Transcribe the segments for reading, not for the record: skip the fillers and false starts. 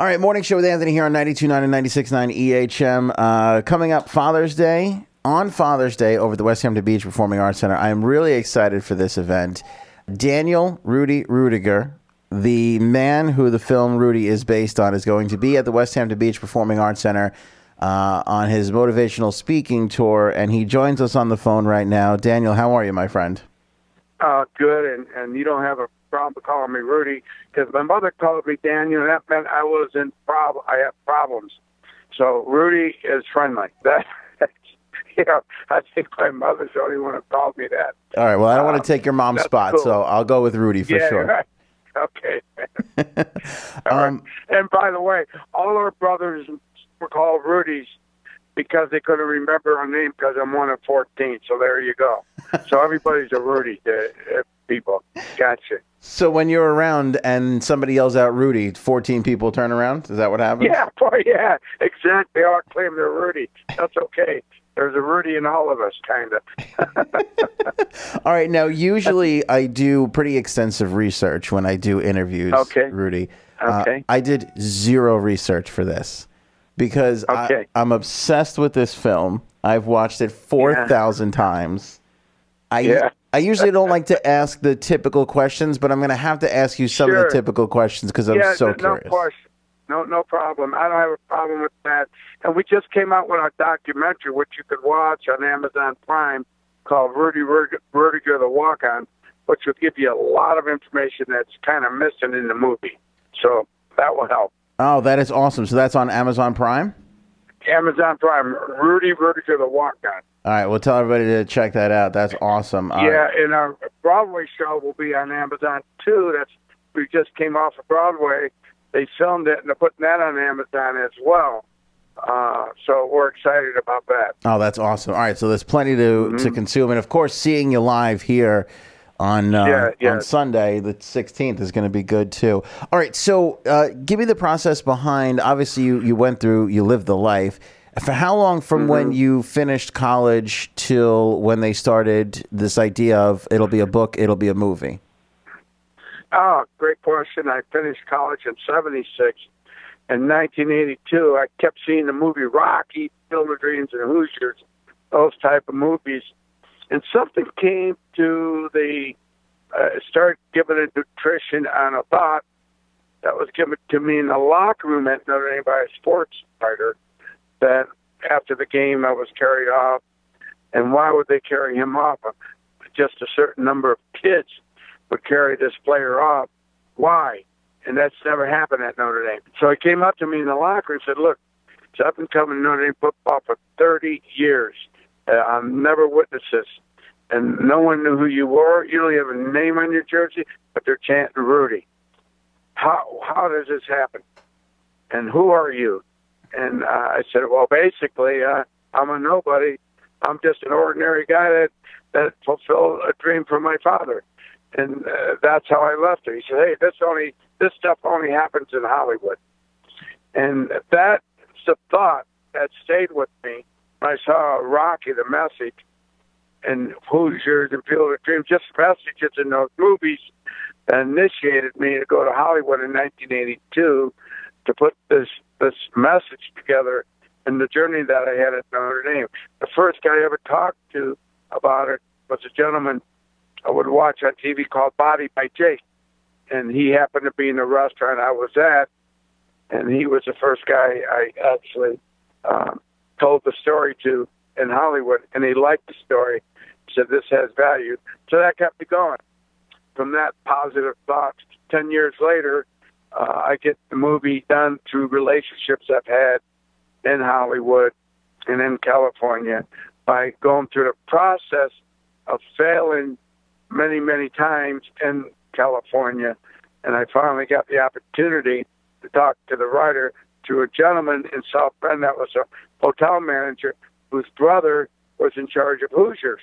All right, Morning Show with Anthony here on 92.9 and 96.9 EHM. Coming up Father's Day, on Father's Day over at the Westhampton Beach Performing Arts Center. I am really excited for this event. Daniel Rudy Ruettiger, the man who the film Rudy is based on, is going to be at the Westhampton Beach Performing Arts Center on his motivational speaking tour, and he joins us on the phone right now. Daniel, how are you, my friend? Good, and you don't have a problem calling me Rudy, because my mother called me Daniel, and that meant I was in problem. I have problems, so Rudy is friendly. That, you know, I think my mother's the only one who called me that. All right. Well, I don't want to take your mom's spot, cool. So I'll go with Rudy for sure. Right. Okay. Right. And by the way, all our brothers were called Rudy's because they couldn't remember our name because I'm one of 14. So there you go. So everybody's a Rudy. People. Gotcha. So when you're around and somebody yells out Rudy, 14 people turn around? Is that what happens? Yeah, boy, yeah, exactly. They all claim they're Rudy. That's okay. There's a Rudy in all of us, kind of. All right. Now, usually I do pretty extensive research when I do interviews, Rudy. Okay. I did zero research for this because I'm obsessed with this film. I've watched it 4,000 times. I usually don't like to ask the typical questions, but I'm going to have to ask you some of the typical questions because I'm curious. No question. No problem. I don't have a problem with that. And we just came out with our documentary, which you could watch on Amazon Prime, called Rudy Ruettiger, The Walk-On, which will give you a lot of information that's kind of missing in the movie. So that will help. Oh, that is awesome. So that's on Amazon Prime? Amazon Prime, Rudy Ruettiger, The Walk-On. All right, well, tell everybody to check that out. That's awesome. All right. And our Broadway show will be on Amazon, too. We just came off of Broadway. They filmed it, and they're putting that on Amazon as well. So we're excited about that. Oh, that's awesome. All right, so there's plenty to consume. And, of course, seeing you live here on Sunday, the 16th, is going to be good, too. All right, so give me the process behind. Obviously, you lived the life. For how long from when you finished college till when they started this idea of it'll be a book, it'll be a movie? Oh, great question. I finished college in 1976. In 1982, I kept seeing the movie Rocky, Field of Dreams, and Hoosiers, those type of movies. And something came to start giving a nutrition on a thought that was given to me in the locker room at Notre Dame by a sports writer. That after the game I was carried off, and why would they carry him off? Just a certain number of kids would carry this player off. Why? And that's never happened at Notre Dame. So he came up to me in the locker and said, look, it's up and coming Notre Dame football for 30 years. I've never witnessed this. And no one knew who you were. You don't have a name on your jersey, but they're chanting Rudy. How does this happen? And who are you? And I said, well, basically, I'm a nobody. I'm just an ordinary guy that fulfilled a dream for my father. And that's how I left it. He said, hey, this stuff only happens in Hollywood. And that's the thought that stayed with me. I saw Rocky, The Message, and Hoosiers and Field of Dreams, just passages in those movies that initiated me to go to Hollywood in 1982 to put this message together and the journey that I had at Notre Dame. The first guy I ever talked to about it was a gentleman I would watch on TV called Bobby by Jake. And he happened to be in the restaurant I was at. And he was the first guy I actually told the story to in Hollywood. And he liked the story. Said, this has value. So that kept me going. From that positive thought, 10 years later, I get the movie done through relationships I've had in Hollywood and in California by going through the process of failing many, many times in California. And I finally got the opportunity to the writer, to a gentleman in South Bend that was a hotel manager whose brother was in charge of Hoosiers,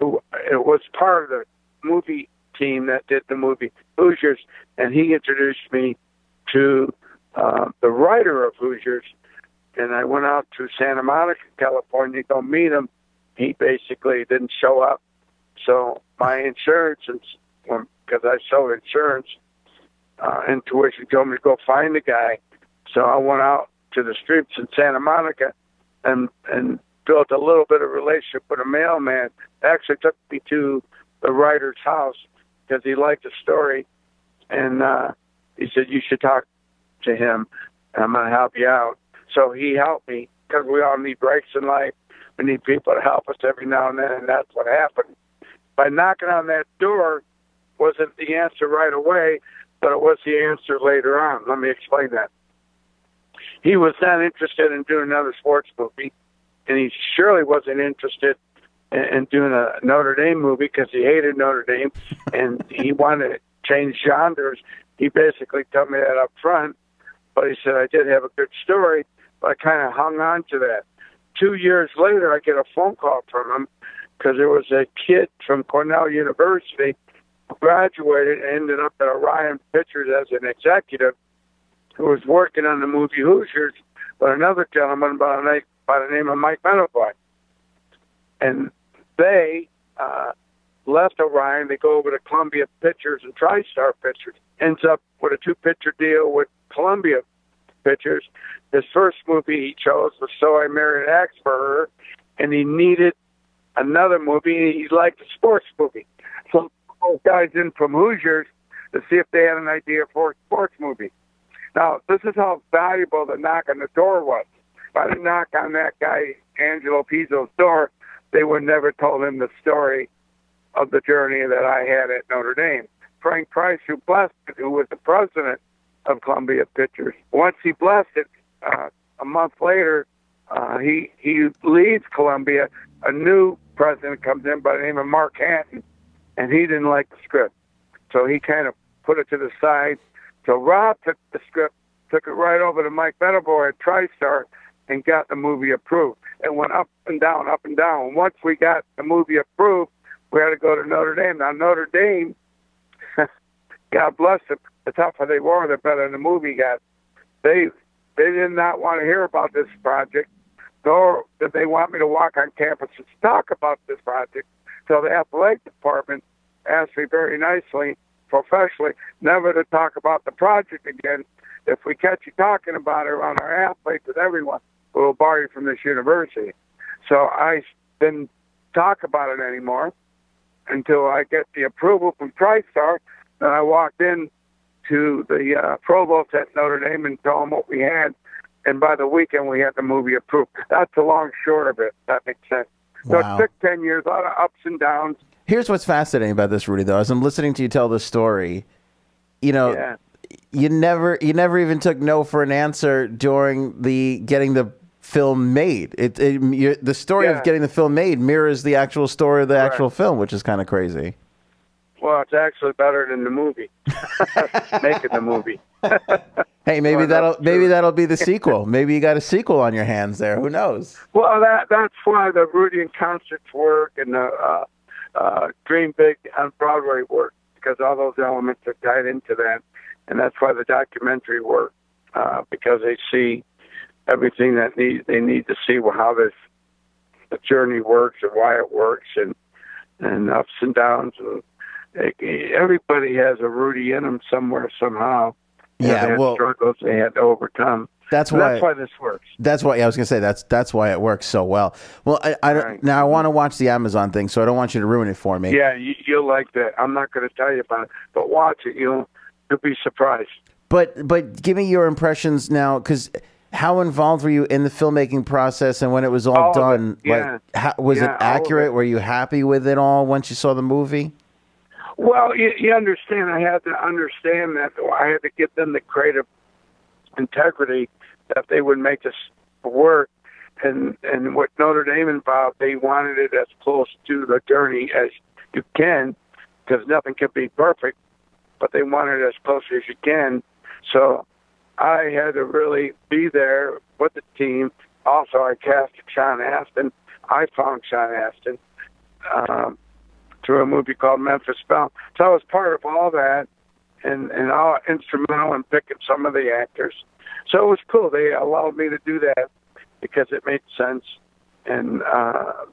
who was part of the movie team that did the movie Hoosiers, and he introduced me to the writer of Hoosiers, and I went out to Santa Monica, California, to go meet him. He basically didn't show up, so my insurance, because I sold insurance, intuition told me to go find the guy. So I went out to the streets in Santa Monica and built a little bit of relationship with a mailman. Actually took me to the writer's house because he liked the story. And he said, you should talk to him. I'm going to help you out. So he helped me because we all need breaks in life. We need people to help us every now and then. And that's what happened. By knocking on that door wasn't the answer right away, but it was the answer later on. Let me explain that. He was not interested in doing another sports movie, and he surely wasn't interested in doing a Notre Dame movie because he hated Notre Dame, and he wanted to change genres. He basically told me that up front, but he said, I did have a good story, but I kind of hung on to that. 2 years later, I get a phone call from him because there was a kid from Cornell University who graduated and ended up at Orion Pictures as an executive, who was working on the movie Hoosiers, but another gentleman by the name of Mike Medavoy. And they left Orion. They go over to Columbia Pictures and TriStar Pictures. Ends up with a two-picture deal with Columbia Pictures. His first movie he chose was So I Married an Axe Murderer, and he needed another movie. He liked a sports movie. So those guys in from Hoosiers to see if they had an idea for a sports movie. Now, this is how valuable the knock on the door was. If I didn't knock on that guy, Angelo Pizzo's door, they would never told him the story of the journey that I had at Notre Dame. Frank Price, who blessed it, who was the president of Columbia Pictures, once he blessed it, a month later, he leaves Columbia. A new president comes in by the name of Mark Hatton, and he didn't like the script. So he kind of put it to the side. So Rob took the script, took it right over to Mike Medavoy at TriStar, and got the movie approved. It went up and down, up and down. Once we got the movie approved, we had to go to Notre Dame. Now, Notre Dame, God bless them, the tougher they were, the better the movie got. They did not want to hear about this project, nor did they want me to walk on campus to talk about this project. So the athletic department asked me very nicely, professionally, never to talk about the project again. If we catch you talking about it around our athletes with everyone, we'll bar you from this university. So I didn't talk about it anymore until I get the approval from TriStar. Then I walked in to the provost at Notre Dame and told him what we had. And by the weekend, we had the movie approved. That's the long short of it. That makes sense. Wow. So it took 10 years, a lot of ups and downs. Here's what's fascinating about this, Rudy, though. As I'm listening to you tell this story, you know, yeah. you never even took no for an answer during the getting the film made. The story yeah. of getting the film made mirrors the actual story of the Correct. Actual film, which is kind of crazy. Well, it's actually better than the movie. Making the movie. Hey, maybe well, that'll be the sequel. Maybe you got a sequel on your hands there. Who knows? Well, that's why the Rudy and Concerts work and the Dream Big on Broadway work, because all those elements are tied into that, and that's why the documentary work, because they see everything that they need to see, how the journey works and why it works, and ups and downs. And everybody has a Rudy in them somewhere somehow. Yeah, they had struggles they had to overcome. That's why this works. That's why I was going to say that's why it works so well. Well, now I want to watch the Amazon thing, so I don't want you to ruin it for me. Yeah, you'll like that. I'm not going to tell you about it, but watch it. You'll be surprised. But give me your impressions now, because how involved were you in the filmmaking process and when it was all done? Yeah. Like, was it accurate? Were you happy with it all once you saw the movie? Well, you understand. I had to understand that I had to give them the creative integrity that they would make this work, and what Notre Dame involved, they wanted it as close to the journey as you can, because nothing could be perfect, but they wanted it as close as you can. So I had to really be there with the team. Also, I cast Sean Astin. I found Sean Astin through a movie called Memphis Belle. So I was part of all that and all instrumental in picking some of the actors. So it was cool. They allowed me to do that because it made sense, and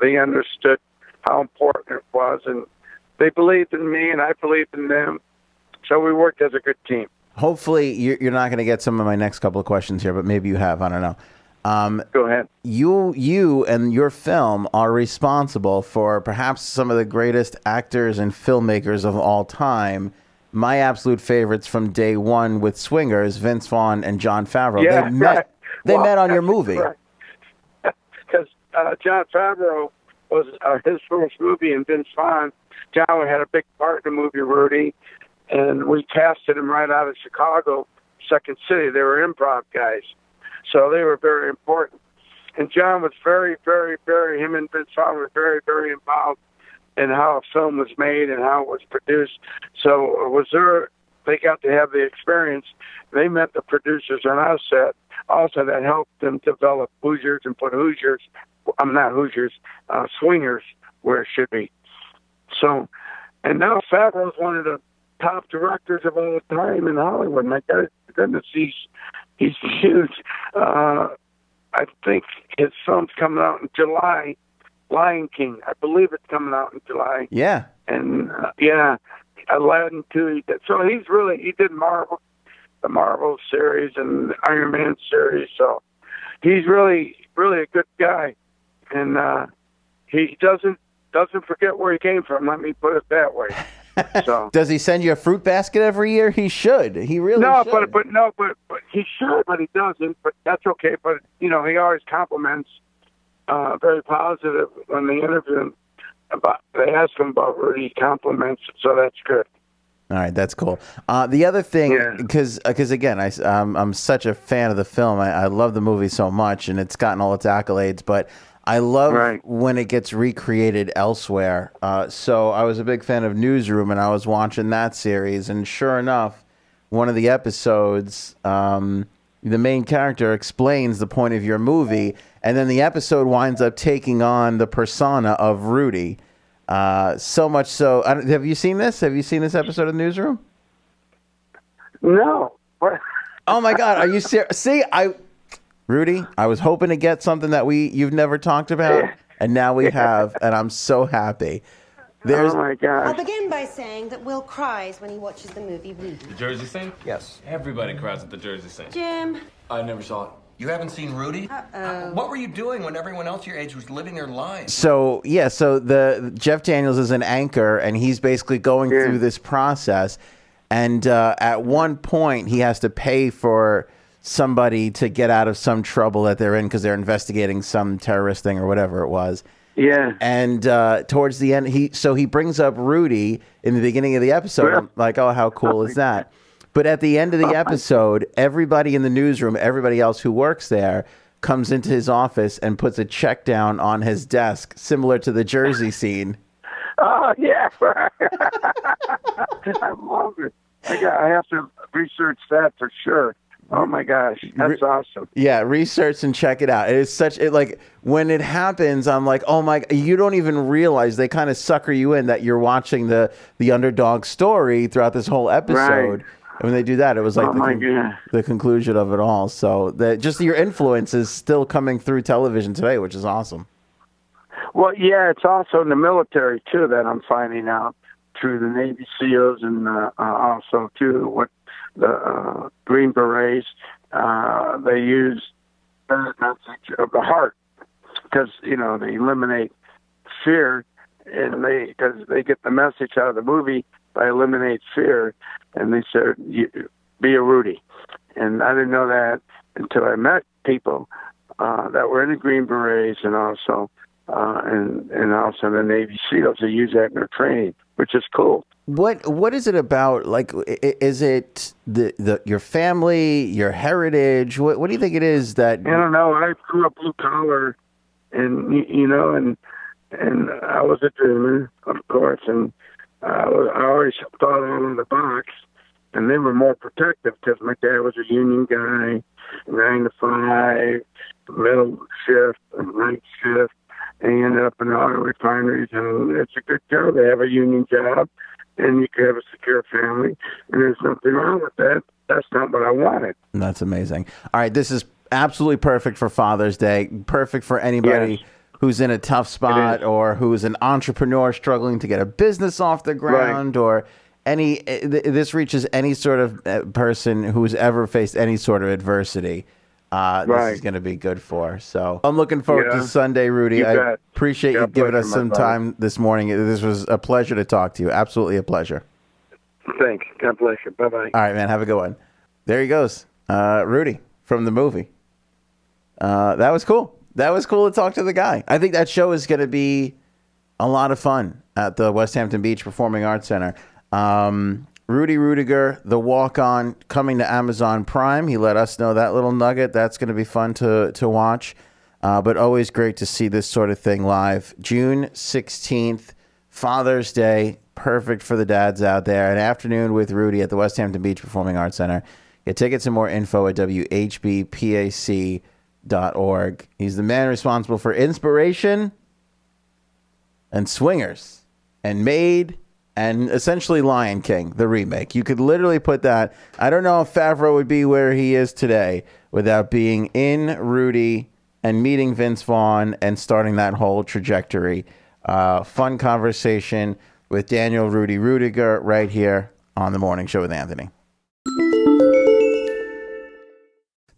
they understood how important it was, and they believed in me and I believed in them. So we worked as a good team. Hopefully you're not going to get some of my next couple of questions here, but maybe you have. I don't know. Go ahead. You and your film are responsible for perhaps some of the greatest actors and filmmakers of all time. My absolute favorites from day one with Swingers, Vince Vaughn and Jon Favreau. Yeah, they met. Right. They met on your movie. Because Jon Favreau was his first movie, and Vince Vaughn, John had a big part in the movie Rudy, and we casted him right out of Chicago, Second City. They were improv guys. So they were very important. And John was very, very, very, him and Vince Vaughn were very, very involved in how a film was made and how it was produced. So it was their, they got to have the experience. They met the producers on our set. Also, that helped them develop Hoosiers and put Hoosiers, I'm not Hoosiers, Swingers where it should be. So, and now Favreau's one of the top directors of all time in Hollywood. My goodness, he's huge. I think his film's coming out in July, Lion King. I believe it's coming out in July. Yeah. And, Aladdin, too. So he did Marvel, the Marvel series and the Iron Man series. So he's really, really a good guy. And he doesn't forget where he came from. Let me put it that way. So does he send you a fruit basket every year? He should. He really should. But he should, but he doesn't. But that's okay. But he always compliments very positive when they interview him. They ask him about Rudy. He compliments him, so that's good. All right, that's cool. The other thing, because again, I'm such a fan of the film. I love the movie so much, and it's gotten all its accolades, but I love when it gets recreated elsewhere. So I was a big fan of Newsroom, and I was watching that series. And sure enough, one of the episodes, the main character explains the point of your movie, and then the episode winds up taking on the persona of Rudy. So much so, have you seen this? Have you seen this episode of Newsroom? No. Oh my God, are you serious? See, Rudy, I was hoping to get something that you've never talked about, and now we have, and I'm so happy. Oh my God! I'll begin by saying that Will cries when he watches the movie Rudy. The Jersey Sink? Yes. Everybody cries at the Jersey Sink. Jim. I never saw it. You haven't seen Rudy? Uh-oh. What were you doing when everyone else your age was living their lives? So, the Jeff Daniels is an anchor, and he's basically going through this process. And at one point, he has to pay for somebody to get out of some trouble that they're in because they're investigating some terrorist thing or whatever it was. Yeah. And towards the end, he brings up Rudy in the beginning of the episode. Yeah. I'm like, oh, how cool is that? But at the end of the episode, everybody in the newsroom, everybody else who works there, comes into his office and puts a check down on his desk, similar to the Jersey scene. Oh, yeah. I love it. I have to research that for sure. Oh, my gosh. That's awesome. Yeah, research and check it out. It is when it happens, I'm like, oh, my, you don't even realize. They kind of sucker you in that you're watching the underdog story throughout this whole episode. Right. And when they do that, it was like the conclusion of it all. So just your influence is still coming through television today, which is awesome. Well, yeah, it's also in the military, too, that I'm finding out through the Navy SEALs and also, too, what the Green Berets, they use the message of the heart because, they eliminate fear and because they get the message out of the movie by eliminate fear. And they said, be a Rudy. And I didn't know that until I met people that were in the Green Berets and also and also the Navy SEALs. They use that in their training, which is cool. What is it about? Like, is it your family, your heritage? What do you think it is that? I don't know. I grew up blue collar, and and I was a dreamer, of course, and I always thought out of the box. And they were more protective because my dad was a union guy, 9 to 5, middle shift, night shift. And he ended up in auto refineries, and it's a good job. They have a union job, and you can have a secure family, and there's nothing wrong with that. That's not what I wanted. That's amazing. All right, this is absolutely perfect for Father's Day, perfect for anybody who's in a tough spot or who's an entrepreneur struggling to get a business off the ground or any. This reaches any sort of person who's ever faced any sort of adversity. This is going to be good for. So I'm looking forward to Sunday, Rudy. I appreciate you giving us some time this morning. This was a pleasure to talk to you. Absolutely a pleasure. Thanks. God bless you. Bye-bye. All right, man. Have a good one. There he goes. Rudy from the movie. That was cool. That was cool to talk to the guy. I think that show is going to be a lot of fun at the Westhampton Beach Performing Arts Center. Rudy Ruettiger, the walk-on, coming to Amazon Prime. He let us know that little nugget. That's going to be fun to watch. But always great to see this sort of thing live. June 16th, Father's Day. Perfect for the dads out there. An afternoon with Rudy at the Westhampton Beach Performing Arts Center. Get tickets and more info at WHBPAC.org. He's the man responsible for Inspiration and Swingers and Made and essentially Lion King, the remake. You could literally put that. I don't know if Favreau would be where he is today without being in Rudy and meeting Vince Vaughn and starting that whole trajectory. Fun conversation with Daniel Rudy Ruettiger right here on The Morning Show with Anthony.